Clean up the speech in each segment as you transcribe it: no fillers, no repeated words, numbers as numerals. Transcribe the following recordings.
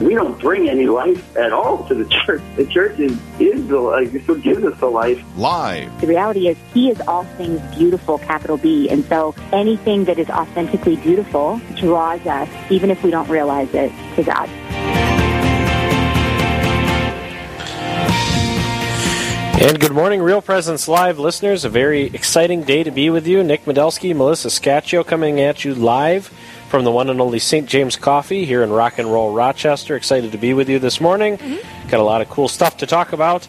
We don't bring any life at all to the church. The church is the life. It still gives us the life. Live. The reality is He is all things beautiful, capital B. And so anything that is authentically beautiful draws us, even if we don't realize it, to God. And good morning, Real Presence Live listeners. A very exciting day to be with you. Nick Medelski, Melissa Scaccio coming at you live from the one and only St. James Coffee here in Rock and Roll Rochester. Excited to be with you this morning. Mm-hmm. Got a lot of cool stuff to talk about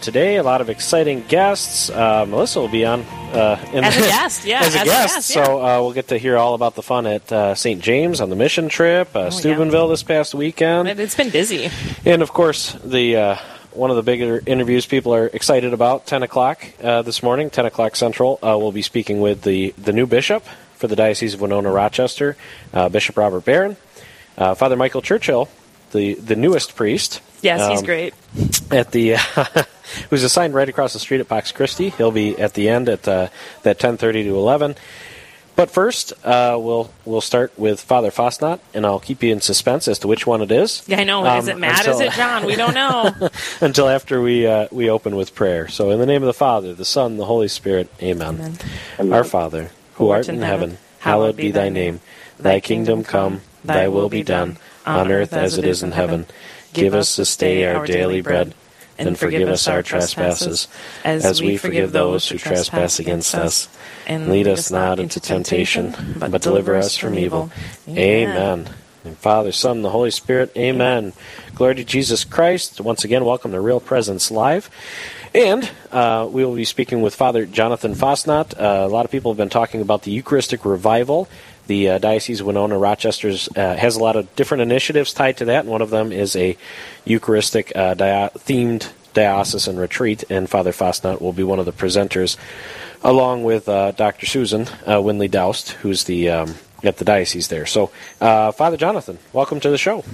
today. A lot of exciting guests. Melissa will be on as a guest. Yeah. So we'll get to hear all about the fun at St. James on the mission trip, Steubenville this past weekend. It's been busy. And of course, the one of the bigger interviews people are excited about, 10 o'clock this morning, 10 o'clock Central. We'll be speaking with the new bishop for the Diocese of Winona-Rochester, Bishop Robert Barron, Father Michael Churchill, the newest priest. Yes, he's great. At the who's assigned right across the street at Pax Christi. He'll be at the end at that 10:30 to 11. But first, we'll start with Father Fasnacht, and I'll keep you in suspense as to which one it is. Yeah, I know. Is it Matt? Is it John? We don't know. Until after we open with prayer. So in the name of the Father, the Son, the Holy Spirit, Amen. Amen. Our Father, who art in heaven, hallowed be thy name. Thy kingdom come, thy will be done, on earth as it is in heaven. Give us this day our daily bread, and forgive us our trespasses, as we forgive those who trespass against us. And lead us not into temptation, but deliver us from evil. Amen. And Father, Son, and the Holy Spirit, Amen. Glory to Jesus Christ. Once again, welcome to Real Presence Live. And we will be speaking with Father Jonathan Fasnacht. A lot of people have been talking about the Eucharistic revival. The Diocese of Winona-Rochester has a lot of different initiatives tied to that, and one of them is a Eucharistic themed diocesan retreat, and Father Fasnacht will be one of the presenters, along with Dr. Susan Lindley-Dowell, who's at the diocese there. So, Father Jonathan, welcome to the show.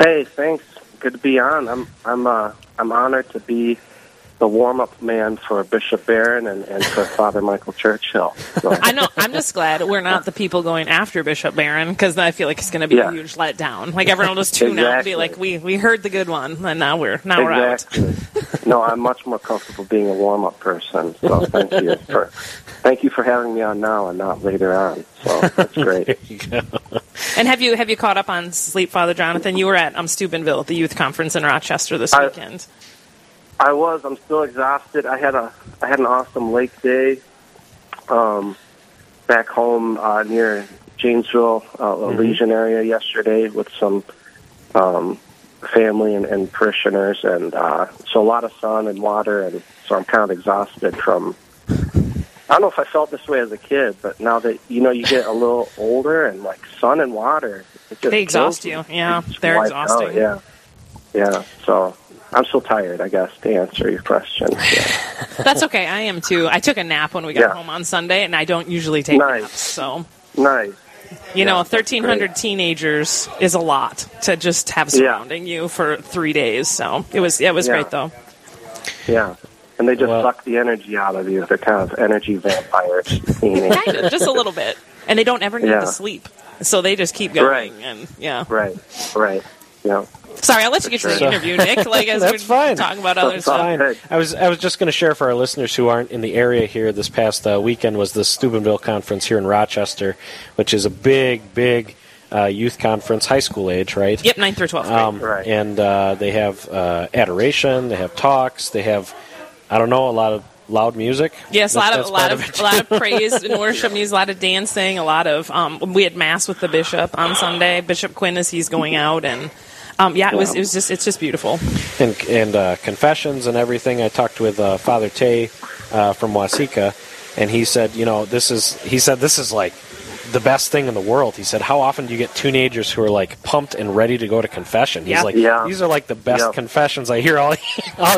Hey, thanks. Good to be on. I'm honored to be the warm-up man for Bishop Barron and for Father Michael Churchill. So. I know. I'm just glad we're not the people going after Bishop Barron, because I feel like it's going to be a huge letdown. Like, everyone will just tune out and be like, we heard the good one, and now we're out. No, I'm much more comfortable being a warm-up person, so thank you for having me on now and not later on. So that's great. There you go. And have you caught up on sleep, Father Jonathan? You were at Steubenville, the youth conference in Rochester this weekend. I was. I'm still exhausted. I had an awesome lake day back home near Janesville, Elysian area yesterday with some family and parishioners, and so a lot of sun and water, and so I'm kind of exhausted from. I don't know if I felt this way as a kid, but now that you get a little older and like sun and water, it just they exhaust you. Yeah, they're exhausting. Yeah. So. I'm so tired, I guess, to answer your question. Yeah. That's okay. I am, too. I took a nap when we got home on Sunday, and I don't usually take naps. So. Nice. You know, 1,300 teenagers is a lot to just have surrounding you for 3 days. So it was great, though. Yeah. And they just suck the energy out of you. They're kind of energy vampires. Kind of, just a little bit. And they don't ever need to sleep. So they just keep going. Right. And, Right. Yeah. Sorry, I'll let you get to the interview, Nick. Like, as we're talking about other stuff. Fine. I was just going to share for our listeners who aren't in the area here. This past weekend was the Steubenville conference here in Rochester, which is a big youth conference, high school age, right? Yep, 9th through 12th. Right. And they have adoration, they have talks, they have a lot of loud music. Yes, a lot of praise and worship music, a lot of dancing, a lot of. We had mass with the bishop on Sunday. Bishop Quinn, as he's going out and. It's just beautiful. And confessions and everything. I talked with Father Tay from Waseca, and he said, this is like the best thing in the world. He said, how often do you get teenagers who are like pumped and ready to go to confession? He's these are like the best confessions I hear all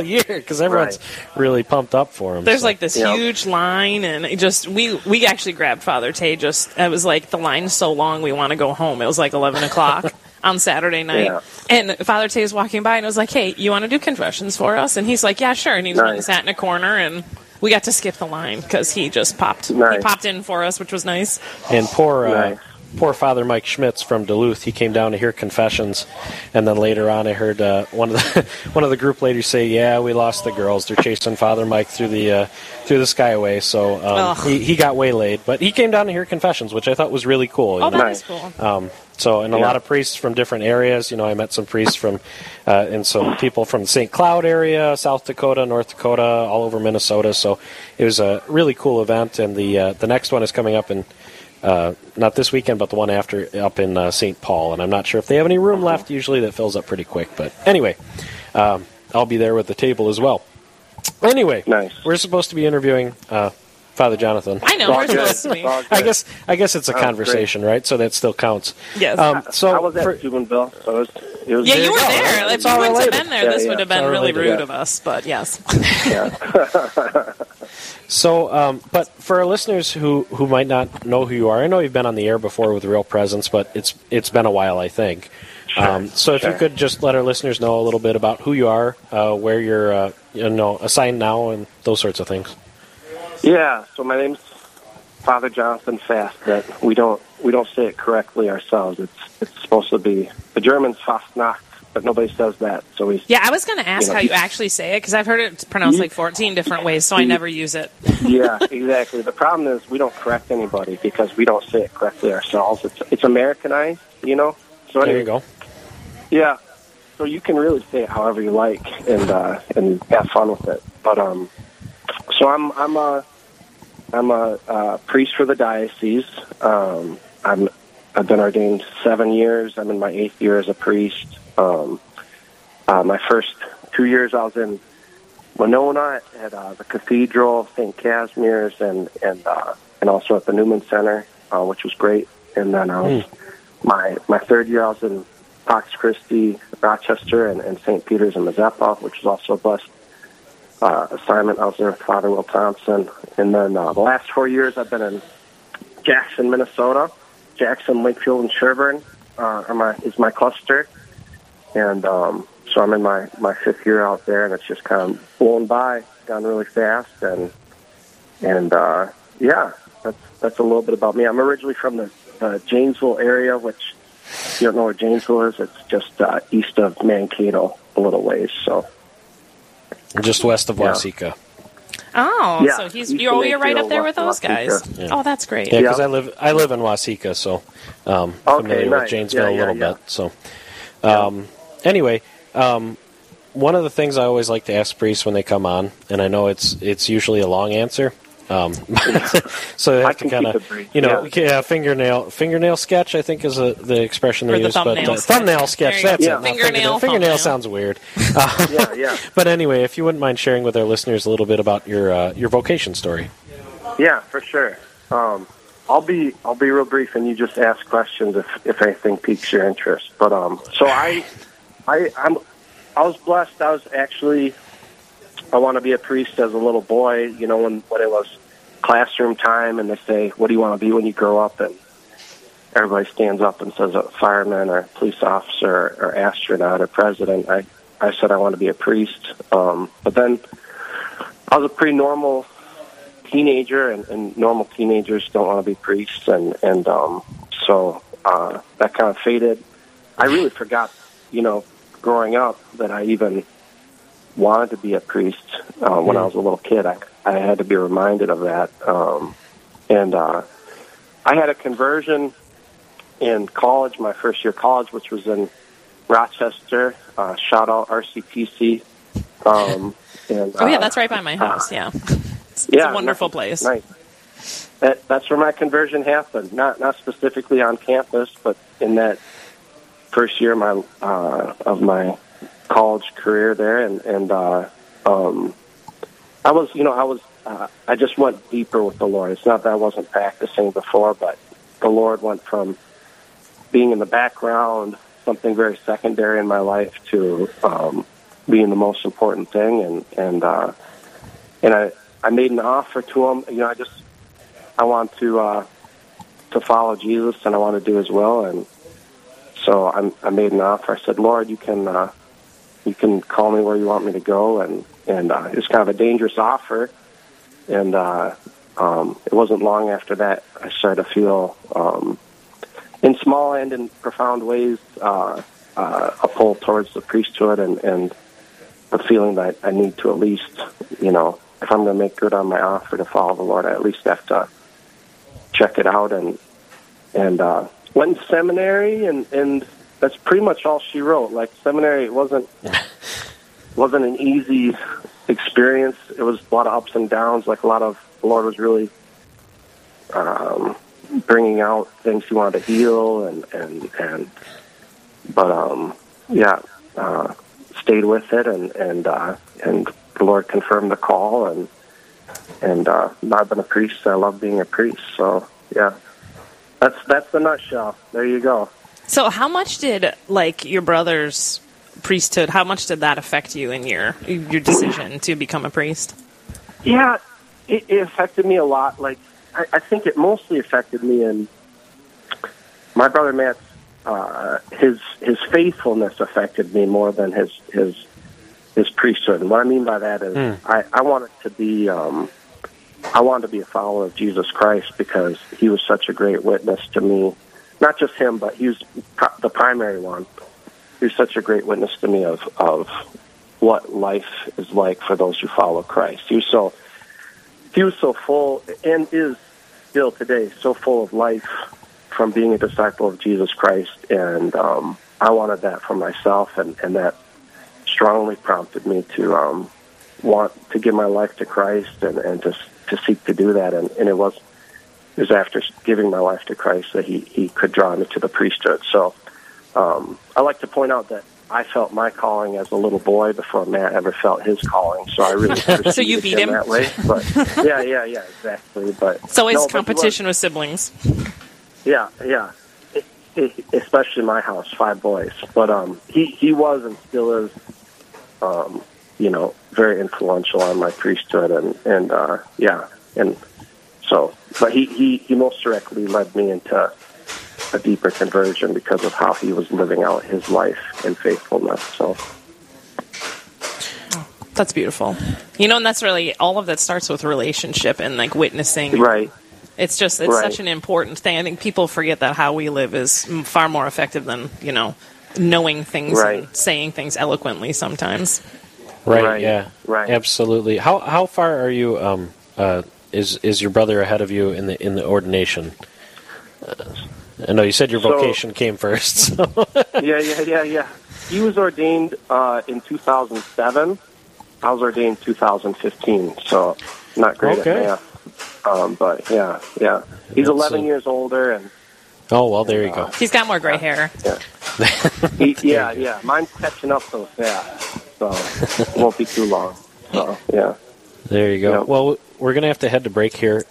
year, because everyone's really pumped up for them. There's like this huge line, and it just we actually grabbed Father Tay. It was like the line's so long we want to go home. It was like 11 o'clock. on Saturday night. Yeah. And Father Tay was walking by, and I was like, hey, you want to do confessions for us? And he's like, yeah, sure. And he nice. Sat in a corner, and we got to skip the line because he just popped. Nice. He popped in for us, which was nice. And poor Father Mike Schmitz from Duluth, he came down to hear confessions, and then later on I heard one of the group ladies say, yeah, we lost the girls. They're chasing Father Mike through the skyway, so he got waylaid. But he came down to hear confessions, which I thought was really cool. That was cool. A lot of priests from different areas. You know, I met some priests from, and some people from the St. Cloud area, South Dakota, North Dakota, all over Minnesota. So it was a really cool event, and the next one is coming up in, not this weekend, but the one after up in St. Paul, and I'm not sure if they have any room left. Usually that fills up pretty quick, but anyway, I'll be there with the table as well. Anyway, nice. We're supposed to be interviewing Father Jonathan. I know, we're supposed to be. I guess it's a conversation, great. Right? So that still counts. Yes. So I was at Steubenville. So it was yeah, you were there. If you wouldn't have been there, this would have been really rude of us, but yes. Yeah. So, but for our listeners who might not know who you are, I know you've been on the air before with Real Presence, but it's been a while, I think. If you could just let our listeners know a little bit about who you are, where you're assigned now, and those sorts of things. Yeah. So my name's Father Jonathan Fasnacht. We don't say it correctly ourselves. It's supposed to be the German's Fasnacht. But nobody says that. So I was going to ask how you actually say it, because I've heard it pronounced like 14 different ways, so I never use it. Yeah, exactly. The problem is we don't correct anybody because we don't say it correctly ourselves. It's Americanized, you know? So anyway, there you go. Yeah. So you can really say it however you like and have fun with it. But so I'm a priest for the diocese. I've been ordained 7 years. I'm in my 8th year as a priest. My first 2 years I was in Winona at the Cathedral of St. Casimir's and also at the Newman Center, which was great. And then I was my 3rd year I was in Pax Christi, Rochester, and St. Peter's and Mazepa, which was also a blessed assignment. I was there with Father Will Thompson. And then the last 4 years I've been in Jackson, Minnesota. Jackson, Lakefield, and Sherburne is my cluster. And so I'm in my 5th year out there, and it's just kind of blown by. It's gone really fast, and that's a little bit about me. I'm originally from the Janesville area, which if you don't know where Janesville is, it's just east of Mankato a little ways. So just west of Waseca. Oh, yeah. So you're right up there with those guys. Yeah. Oh, that's great. Yeah, because I live in Waseca, so familiar with Janesville a little bit. So. Anyway, one of the things I always like to ask priests when they come on, and I know it's usually a long answer, so they have to kind of, fingernail sketch, I think is the expression they use, but thumbnail sketch, that's it. Fingernail sounds weird. But anyway, if you wouldn't mind sharing with our listeners a little bit about your vocation story. Yeah, for sure. I'll be real brief, and you just ask questions if anything piques your interest. But so I was blessed. I want to be a priest as a little boy. You know, when it was classroom time, and they say, "What do you want to be when you grow up?" and everybody stands up and says, "A fireman, or a police officer, or astronaut, or president." I said I want to be a priest. But then I was a pretty normal teenager, and normal teenagers don't want to be priests, so that kind of faded. I really forgot, growing up, that I even wanted to be a priest when I was a little kid. I had to be reminded of that, and I had a conversion in college, my first year of college, which was in Rochester. Shout out RCTC. That's right by my house. It's a wonderful place. Nice. That's where my conversion happened. Not specifically on campus, but in that first year of my college career there, and I just went deeper with the Lord. It's not that I wasn't practicing before, but the Lord went from being in the background, something very secondary in my life, to being the most important thing, and I made an offer to him. I want to follow Jesus, and I want to do his will. And So I made an offer. I said, Lord, you can call me where you want me to go, and it's kind of a dangerous offer. And it wasn't long after that I started to feel, in small and in profound ways, a pull towards the priesthood, and the feeling that I need to at least, if I'm going to make good on my offer to follow the Lord, I at least have to check it out. And went to seminary, and that's pretty much all she wrote. Like, seminary wasn't an easy experience. It was a lot of ups and downs. Like, a lot of the Lord was really bringing out things he wanted to heal, but stayed with it, and the Lord confirmed the call, and I've been a priest. I love being a priest. So yeah, that's the nutshell. There you go. So how much did your brother's priesthood, how much did that affect you in your decision to become a priest? Yeah, it affected me a lot. Like, I think it mostly affected me in my brother Matt's. His faithfulness affected me more than his priesthood. And what I mean by that is I wanted to be a follower of Jesus Christ, because he was such a great witness to me. Not just him, but he was the primary one. He was such a great witness to me of what life is like for those who follow Christ. He was so full, and is still today, so full of life from being a disciple of Jesus Christ, and I wanted that for myself, and that strongly prompted me to want to give my life to Christ, and to seek to do that, and it was after giving my life to Christ that he could draw me to the priesthood. So I like to point out that I felt my calling as a little boy before Matt ever felt his calling, so I really so you beat him that way. But yeah, exactly. But it's always competition with siblings. Yeah, especially my house, 5 boys. But he was and still is, very influential on my priesthood, and so. But he most directly led me into a deeper conversion because of how he was living out his life and faithfulness. So. That's beautiful. And that's really, all of that starts with relationship and witnessing. Right. It's right. Such an important thing. I think people forget that how we live is far more effective than, knowing things right. and saying things eloquently sometimes. Right, yeah. Right. Absolutely. How far are you, is your brother ahead of you in the ordination? I know you said your vocation came first. So. Yeah. He was ordained in 2007. I was ordained in 2015, so not great at math. But yeah, he's 11 years older, and there you go. He's got more gray hair. Yeah, yeah. Mine's catching up so fast, so it won't be too long. So yeah, there you go. Yep. Well, we're gonna have to head to break here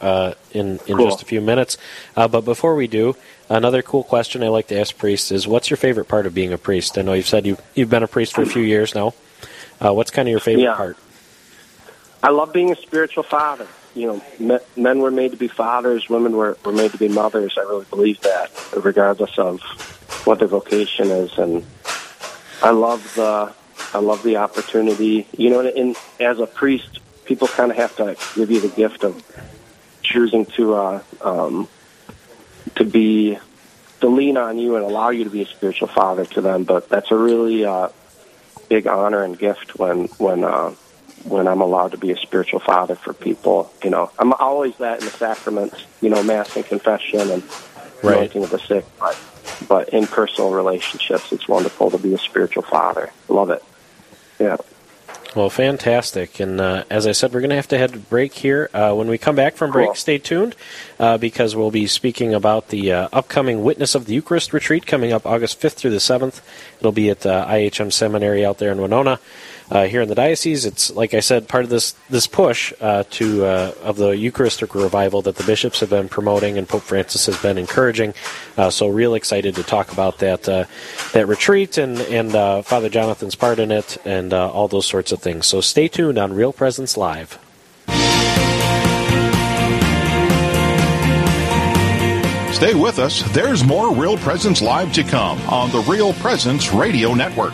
in just a few minutes. But before we do, another cool question I like to ask priests is, "What's your favorite part of being a priest?" I know you've said you've been a priest for a few years now. What's kind of your favorite part? I love being a spiritual father. Men were made to be fathers, women were made to be mothers. I really believe that, regardless of what their vocation is. And I love the opportunity. And as a priest, people kind of have to give you the gift of choosing to lean on you and allow you to be a spiritual father to them. But that's a really big honor and gift when I'm allowed to be a spiritual father for people. I'm always that in the sacraments, mass and confession and anointing of the sick, but in personal relationships, it's wonderful to be a spiritual father. Love it. Yeah. Well, fantastic. And as I said, we're going to have to head to break here. When we come back from break, stay tuned, because we'll be speaking about the upcoming Witness of the Eucharist retreat coming up August 5th through the 7th. It'll be at IHM Seminary out there in Winona. Here in the diocese, it's, like I said, part of this push of the Eucharistic revival that the bishops have been promoting and Pope Francis has been encouraging. So real excited to talk about that retreat and Father Jonathan's part in it and all those sorts of things. So stay tuned on Real Presence Live. Stay with us. There's more Real Presence Live to come on the Real Presence Radio Network.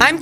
I'm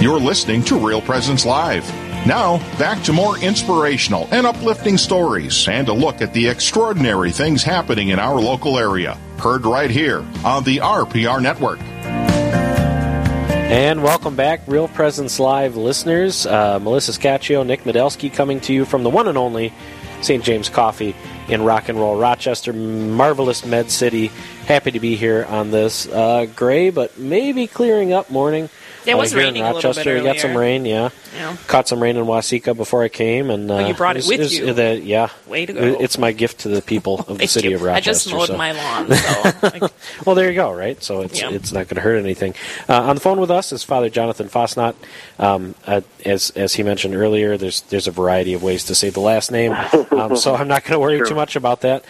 You're listening to Real Presence Live. Now, back to more inspirational and uplifting stories and a look at the extraordinary things happening in our local area. Heard right here on the RPR Network. And welcome back, Real Presence Live listeners. Melissa Scaccio, Nick Medelski coming to you from the one and only St. James Coffee in Rock and Roll Rochester, marvelous Med City. Happy to be here on this gray but maybe clearing up morning. It was raining in Rochester, a little bit earlier. We got some rain, yeah. Caught some rain in Waseca before I came. And, you brought it with you. Yeah. Way to go. It's my gift to the people of the city of Rochester. I just mowed my lawn. So. Well, there you go, right? So it's not going to hurt anything. On the phone with us is Father Jonathan Fasnacht. As he mentioned earlier, there's a variety of ways to say the last name, so I'm not going to worry too much about that.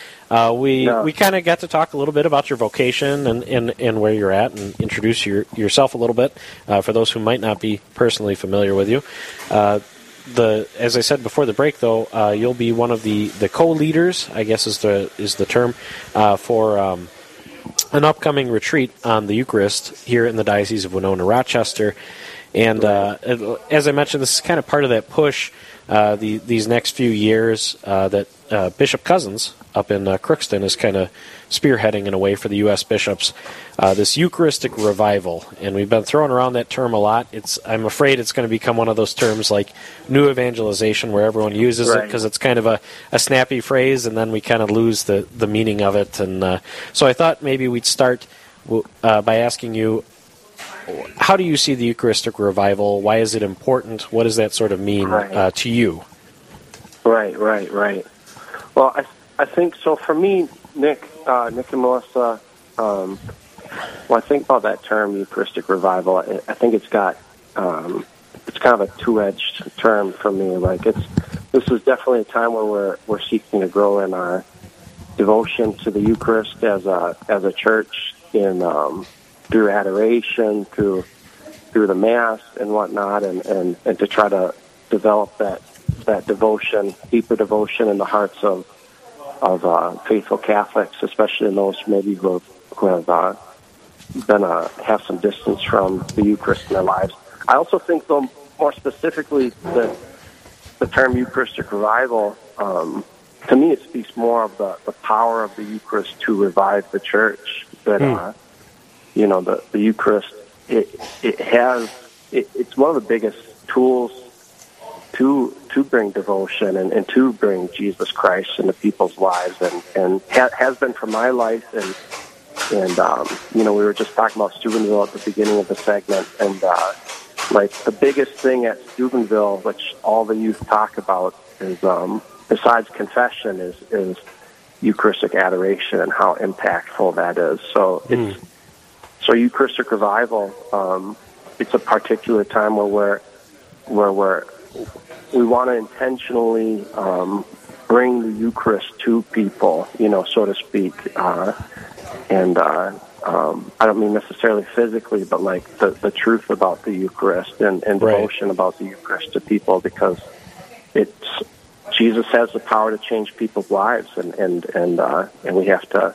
We kind of got to talk a little bit about your vocation and where you're at and introduce yourself a little bit for those who might not be personally familiar with you. As I said before the break, though, you'll be one of the co-leaders, I guess is the term, for an upcoming retreat on the Eucharist here in the Diocese of Winona-Rochester. And as I mentioned, this is kind of part of that push these next few years that Bishop Cousins up in Crookston is kind of spearheading in a way for the U.S. bishops, this Eucharistic revival. And we've been throwing around that term a lot. I'm afraid it's going to become one of those terms like new evangelization where everyone uses it because it's kind of a snappy phrase, and then we kind of lose the meaning of it. And so I thought maybe we'd start by asking you, how do you see the Eucharistic revival? Why is it important? What does that sort of mean to you? Right. Well, I think so. For me, Nick and Melissa, when I think about that term, Eucharistic revival, I think it's got it's kind of a two-edged term for me. Like this is definitely a time where we're seeking to grow in our devotion to the Eucharist as a church in. Through adoration, through the Mass and whatnot, and to try to develop that devotion, deeper devotion in the hearts of faithful Catholics, especially in those maybe who have have some distance from the Eucharist in their lives. I also think, though, more specifically, that the term Eucharistic revival, to me, it speaks more of the power of the Eucharist to revive the church. That You know, the Eucharist it's one of the biggest tools to bring devotion and to bring Jesus Christ into people's lives, and has been for my life. And we were just talking about Steubenville at the beginning of the segment, and the biggest thing at Steubenville, which all the youth talk about, is besides confession, is Eucharistic adoration and how impactful that is. So Eucharistic revival, it's a particular time where we want to intentionally bring the Eucharist to people, so to speak. I don't mean necessarily physically, but like the truth about the Eucharist and devotion about the Eucharist to people, because Jesus has the power to change people's lives, and we have to.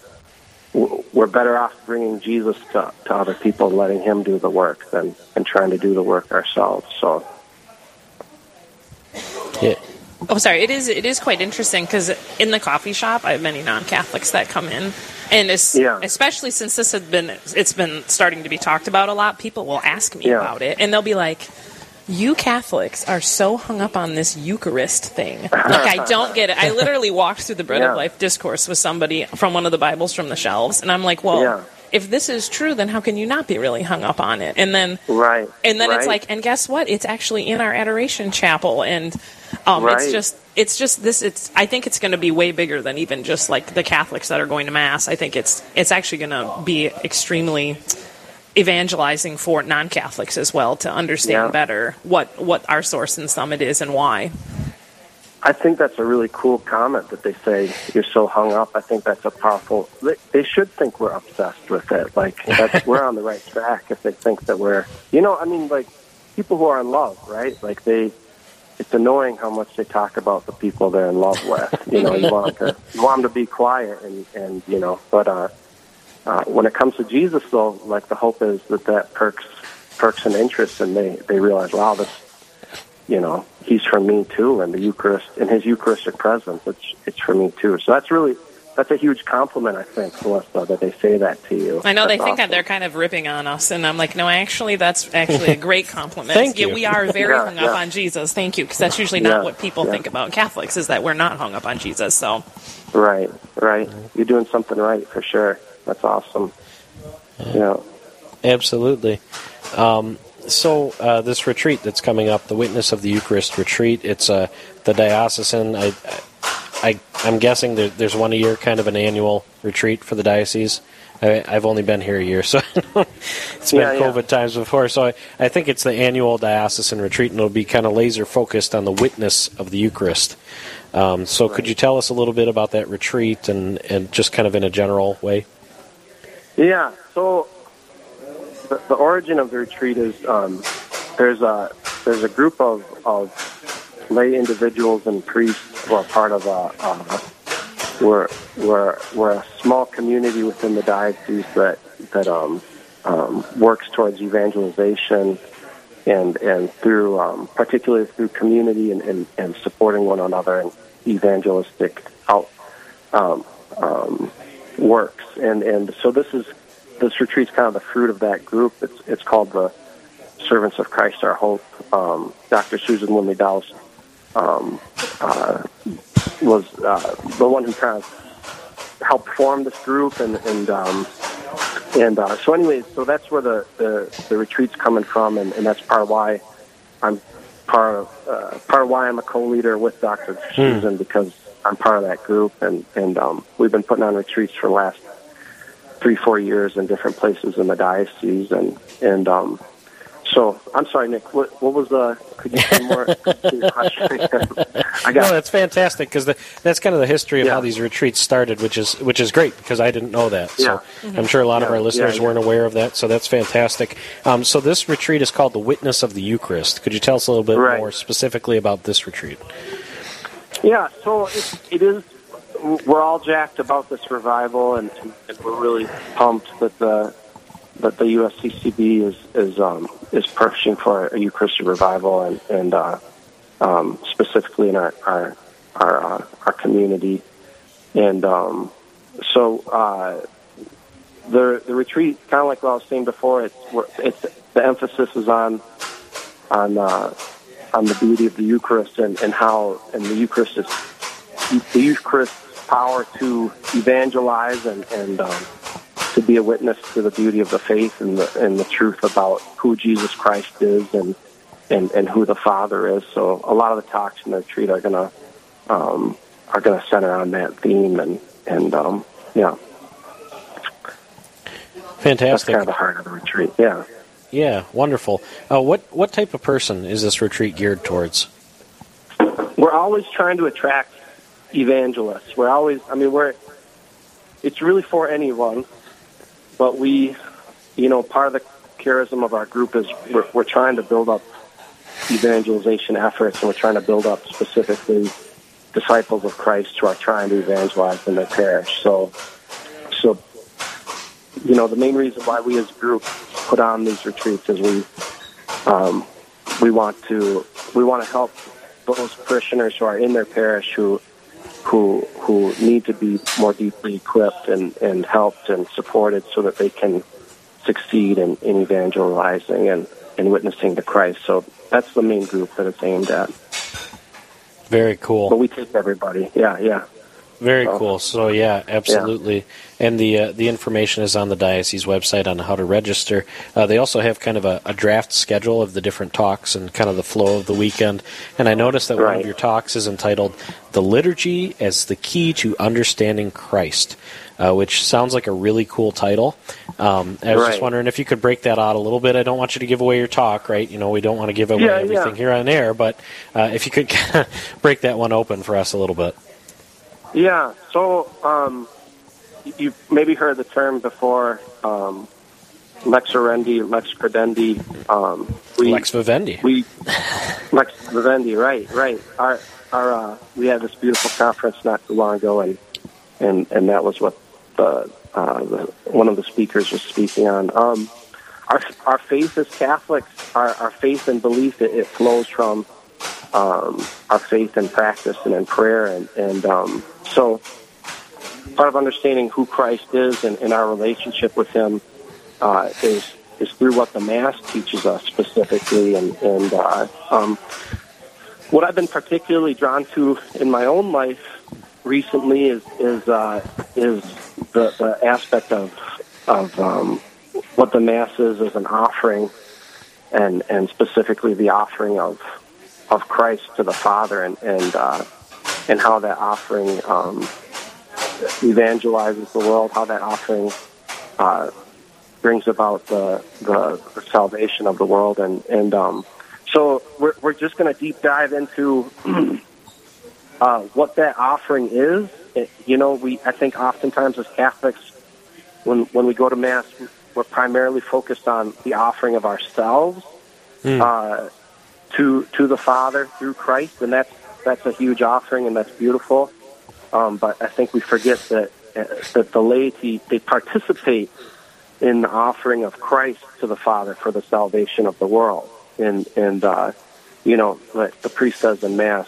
We're better off bringing Jesus to other people, letting Him do the work, than trying to do the work ourselves. So, yeah. Oh, sorry. It is quite interesting, because in the coffee shop, I have many non-Catholics that come in, and especially since this has been, it's been starting to be talked about a lot. People will ask me about it, and they'll be like, "You Catholics are so hung up on this Eucharist thing. Like, I don't get it." I literally walked through the Bread of Life discourse with somebody from one of the Bibles from the shelves, and I'm like, "Well, if this is true, then how can you not be really hung up on it?" And then it's like, and guess what? It's actually in our adoration chapel, and I think it's going to be way bigger than even just like the Catholics that are going to Mass. I think it's actually going to be extremely evangelizing for non-Catholics as well, to understand better what our source and summit is and why. I think that's a really cool comment that they say, "You're so hung up." I think that's a powerful... They should think we're obsessed with it. Like, we're on the right track if they think that we're... people who are in love, right? Like, it's annoying how much they talk about the people they're in love with. You want them to be quiet, but when it comes to Jesus, though, like, the hope is that perks an interest, and they realize, wow, this... He's for me too, and the Eucharist and His Eucharistic presence, it's for me too. So that's a huge compliment, I think, Melissa, that they say that to you. I know that's awesome. Think they're kind of ripping on us, and I'm like, no, actually, that's actually a great compliment. Thank you. We are very hung up on Jesus. Thank you, because that's usually not what people think about Catholics, is that we're not hung up on Jesus. So, right, you're doing something right for sure. That's awesome. Yeah, absolutely. So this retreat that's coming up, the Witness of the Eucharist retreat, it's the diocesan. I'm guessing there's one a year, kind of an annual retreat for the diocese. I've only been here a year, so it's been COVID times before. So I think it's the annual diocesan retreat, and it'll be kind of laser focused on the witness of the Eucharist. Could you tell us a little bit about that retreat and just kind of in a general way? Yeah. So. The origin of the retreat is there's a group of lay individuals and priests who are part of we're a small community within the diocese that works towards evangelization and through particularly through community and supporting one another in evangelistic works and so this retreat's kind of the fruit of that group. It's called the Servants of Christ, Our Hope. Dr. Susan Lindley-Dowell was the one who kind of helped form this group, so that's where the retreat's coming from, and that's part of why I'm a co-leader with Dr. Susan, because I'm part of that group, and we've been putting on retreats for the last 3-4 years in different places in the diocese, so I'm sorry, Nick. What was the? Could you say more? I got. No, that's fantastic, because that's kind of the history of how these retreats started, which is great, because I didn't know that. So I'm sure a lot of our listeners weren't aware of that. So that's fantastic. So this retreat is called the Witness of the Eucharist. Could you tell us a little bit more specifically about this retreat? Yeah. So it is. We're all jacked about this revival, and we're really pumped that the USCCB is pushing for a Eucharistic revival, and specifically in our community. And um, so uh, the retreat, kind of like what I was saying before, it's the emphasis is on the beauty of the Eucharist and the Eucharist is the Eucharist's power to evangelize and to be a witness to the beauty of the faith and the truth about who Jesus Christ is and who the Father is. So a lot of the talks in the retreat are gonna center on that theme and yeah. Fantastic. That's kind of the heart of the retreat. Yeah. Yeah, wonderful. What type of person is this retreat geared towards? We're always trying to attract evangelists. It's really for anyone, but part of the charism of our group is we're trying to build up evangelization efforts, and we're trying to build up specifically disciples of Christ who are trying to evangelize in their parish. So the main reason why we as a group put on these retreats is we want to help those parishioners who are in their parish who need to be more deeply equipped and helped and supported so that they can succeed in evangelizing and witnessing to Christ. So that's the main group that it's aimed at. Very cool. But we take everybody. Yeah. Very cool. So, yeah, absolutely. Yeah. And the information is on the diocese website on how to register. They also have kind of a draft schedule of the different talks and kind of the flow of the weekend. And I noticed that one of your talks is entitled "The Liturgy as the Key to Understanding Christ," which sounds like a really cool title. I was just wondering if you could break that out a little bit. I don't want you to give away your talk, right? We don't want to give away everything here on air, but if you could kind of break that one open for us a little bit. Yeah, so you've maybe heard the term before, lex orrendi, lex credendi. Lex vivendi. Lex vivendi, right. Our we had this beautiful conference not too long ago, and that was what one of the speakers was speaking on. Our faith as Catholics, our faith and belief, it flows from our faith and practice and in prayer, and so part of understanding who Christ is and our relationship with Him is through what the Mass teaches us specifically. And what I've been particularly drawn to in my own life recently is the aspect of what the Mass is as an offering, and specifically the offering of Christ to the Father, and how that offering evangelizes the world, how that offering brings about the salvation of the world, and so we're just going to deep dive into what that offering is. I think oftentimes as Catholics, when we go to Mass, we're primarily focused on the offering of ourselves. To the Father through Christ, and that's a huge offering, and that's beautiful. But I think we forget that the laity, they participate in the offering of Christ to the Father for the salvation of the world. And like the priest says in Mass,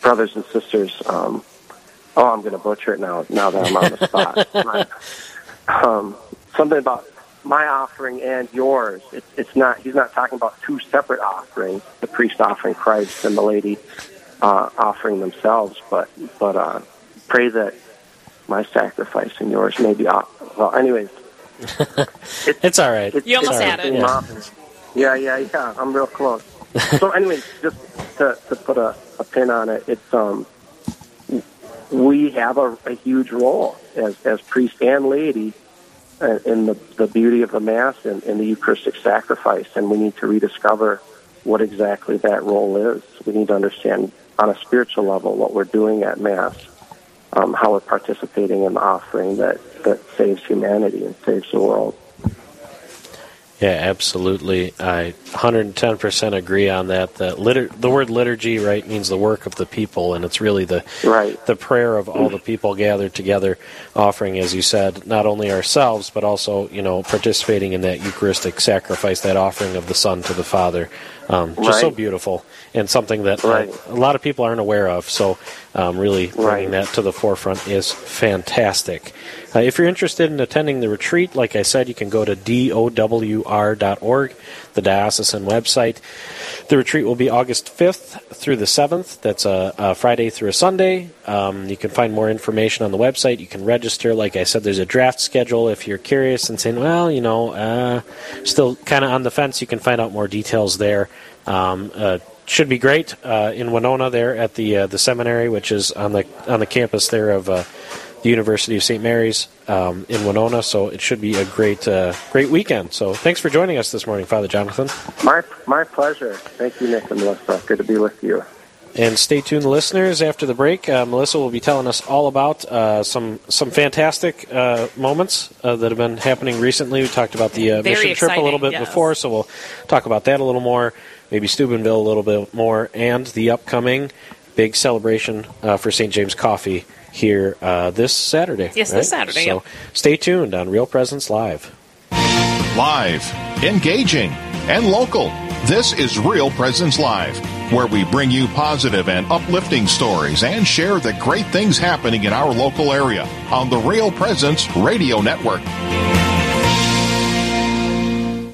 brothers and sisters. I'm going to butcher it now that I'm on the spot. Something about my offering and yours. It's not. He's not talking about two separate offerings: the priest offering Christ and the lady offering themselves. But pray that my sacrifice and yours may be. Well, anyways, it's all right. You almost had it. Yeah. I'm real close. So, anyways, just to put a pin on it, it's we have a huge role as priest and lady in the beauty of the Mass and in the Eucharistic sacrifice, and we need to rediscover what exactly that role is. We need to understand on a spiritual level what we're doing at Mass, how we're participating in the offering that saves humanity and saves the world. Yeah, absolutely. I 110% agree on that. The word liturgy, means the work of the people, and it's really the prayer of all the people gathered together, offering, as you said, not only ourselves, but also, participating in that Eucharistic sacrifice, that offering of the Son to the Father, Just so beautiful, and something that a lot of people aren't aware of. So really bringing that to the forefront is fantastic. If you're interested in attending the retreat, like I said, you can go to dowr.org, the diocesan website. The retreat will be August 5th through the 7th. That's a Friday through a Sunday. You can find more information on the website. You can register. Like I said, there's a draft schedule. If you're curious and saying, well, you know, still kind of on the fence, you can find out more details there. Should be great in Winona there at the seminary, which is on the campus there of the University of St. Mary's in Winona. So it should be a great weekend. So thanks for joining us this morning, Father Jonathan. My pleasure. Thank you, Nick and Melissa. Good to be with you. And stay tuned, listeners. After the break, Melissa will be telling us all about some fantastic moments that have been happening recently. We talked about the mission trip a little bit before, so we'll talk about that a little more, maybe Steubenville a little bit more, and the upcoming big celebration for St. James Coffee here this Saturday. Yes, this Saturday. So stay tuned on Real Presence Live. Live, engaging, and local. This is Real Presence Live, where we bring you positive and uplifting stories and share the great things happening in our local area on the Real Presence Radio Network.